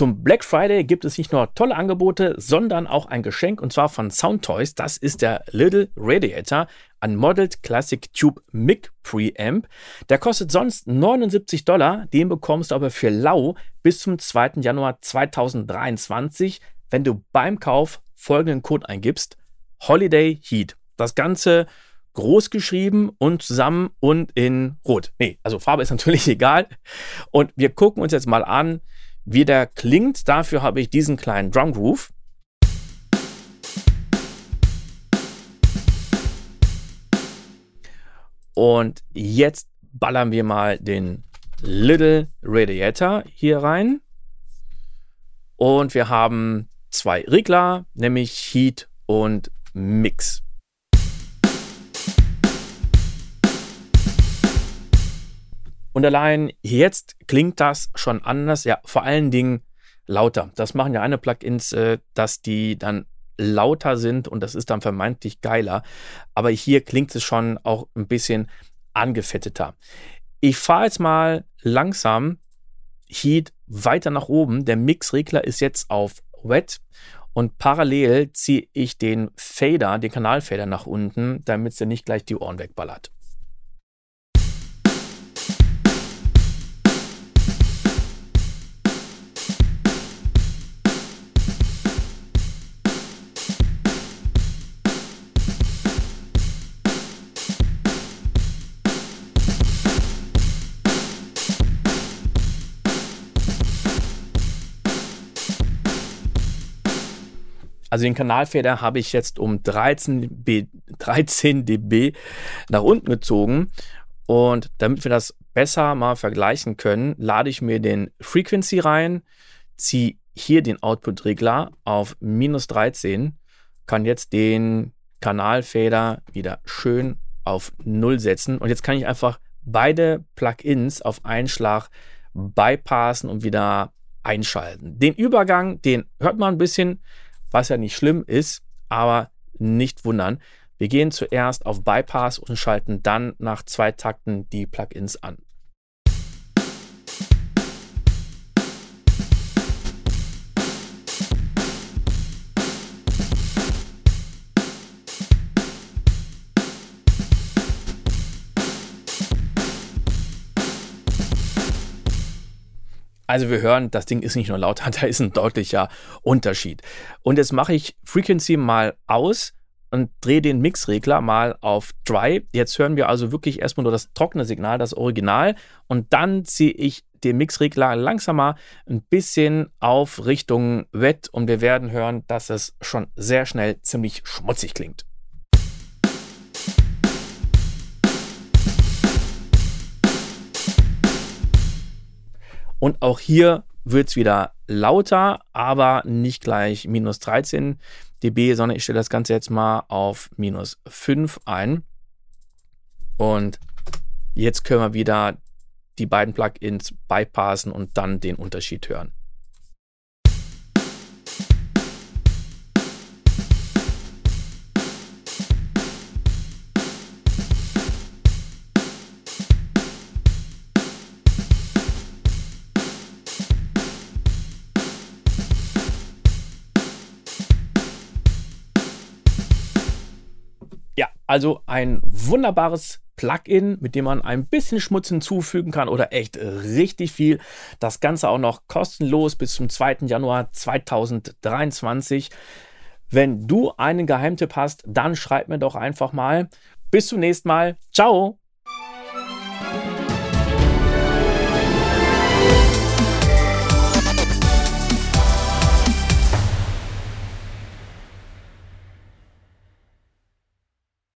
Zum Black Friday gibt es nicht nur tolle Angebote, sondern auch ein Geschenk, und zwar von Soundtoys. Das ist der Little Radiator, ein Modeled Classic Tube Mic Preamp. Der kostet sonst $79, den bekommst du aber für lau bis zum 2. Januar 2023, wenn du beim Kauf folgenden Code eingibst: HOLIDAY HEAT. Das Ganze groß geschrieben und zusammen und in Rot. Nee, also Farbe ist natürlich egal. Und wir gucken uns jetzt mal an, wie der klingt. Dafür habe ich diesen kleinen Drum Groove. Und jetzt ballern wir mal den Little Radiator hier rein. Und wir haben zwei Regler, nämlich Heat und Mix. Und allein jetzt klingt das schon anders, ja, vor allen Dingen lauter. Das machen ja einige Plugins, dass die dann lauter sind und das ist dann vermeintlich geiler. Aber hier klingt es schon auch ein bisschen angefetteter. Ich fahre jetzt mal langsam Heat weiter nach oben. Der Mix-Regler ist jetzt auf Wet und parallel ziehe ich den Fader, den Kanalfader nach unten, damit es dir nicht gleich die Ohren wegballert. Also den Kanalfader habe ich jetzt um 13 dB nach unten gezogen. Und damit wir das besser mal vergleichen können, lade ich mir den Frequency rein, ziehe hier den Output-Regler auf -13, kann jetzt den Kanalfader wieder schön auf 0 setzen. Und jetzt kann ich einfach beide Plugins auf einen Schlag bypassen und wieder einschalten. Den Übergang, den hört man ein bisschen, was ja nicht schlimm ist, aber nicht wundern. Wir gehen zuerst auf Bypass und schalten dann nach 2 Takten die Plugins an. Also wir hören, das Ding ist nicht nur lauter, da ist ein deutlicher Unterschied. Und jetzt mache ich Frequency mal aus und drehe den Mix-Regler mal auf Dry. Jetzt hören wir also wirklich erstmal nur das trockene Signal, das Original. Und dann ziehe ich den Mix-Regler langsamer ein bisschen auf Richtung Wet. Und wir werden hören, dass es schon sehr schnell ziemlich schmutzig klingt. Und auch hier wird es wieder lauter, aber nicht gleich -13 dB, sondern ich stelle das Ganze jetzt mal auf -5 ein. Und jetzt können wir wieder die beiden Plugins bypassen und dann den Unterschied hören. Also ein wunderbares Plugin, mit dem man ein bisschen Schmutz hinzufügen kann oder echt richtig viel. Das Ganze auch noch kostenlos bis zum 2. Januar 2023. Wenn du einen Geheimtipp hast, dann schreib mir doch einfach mal. Bis zum nächsten Mal. Ciao!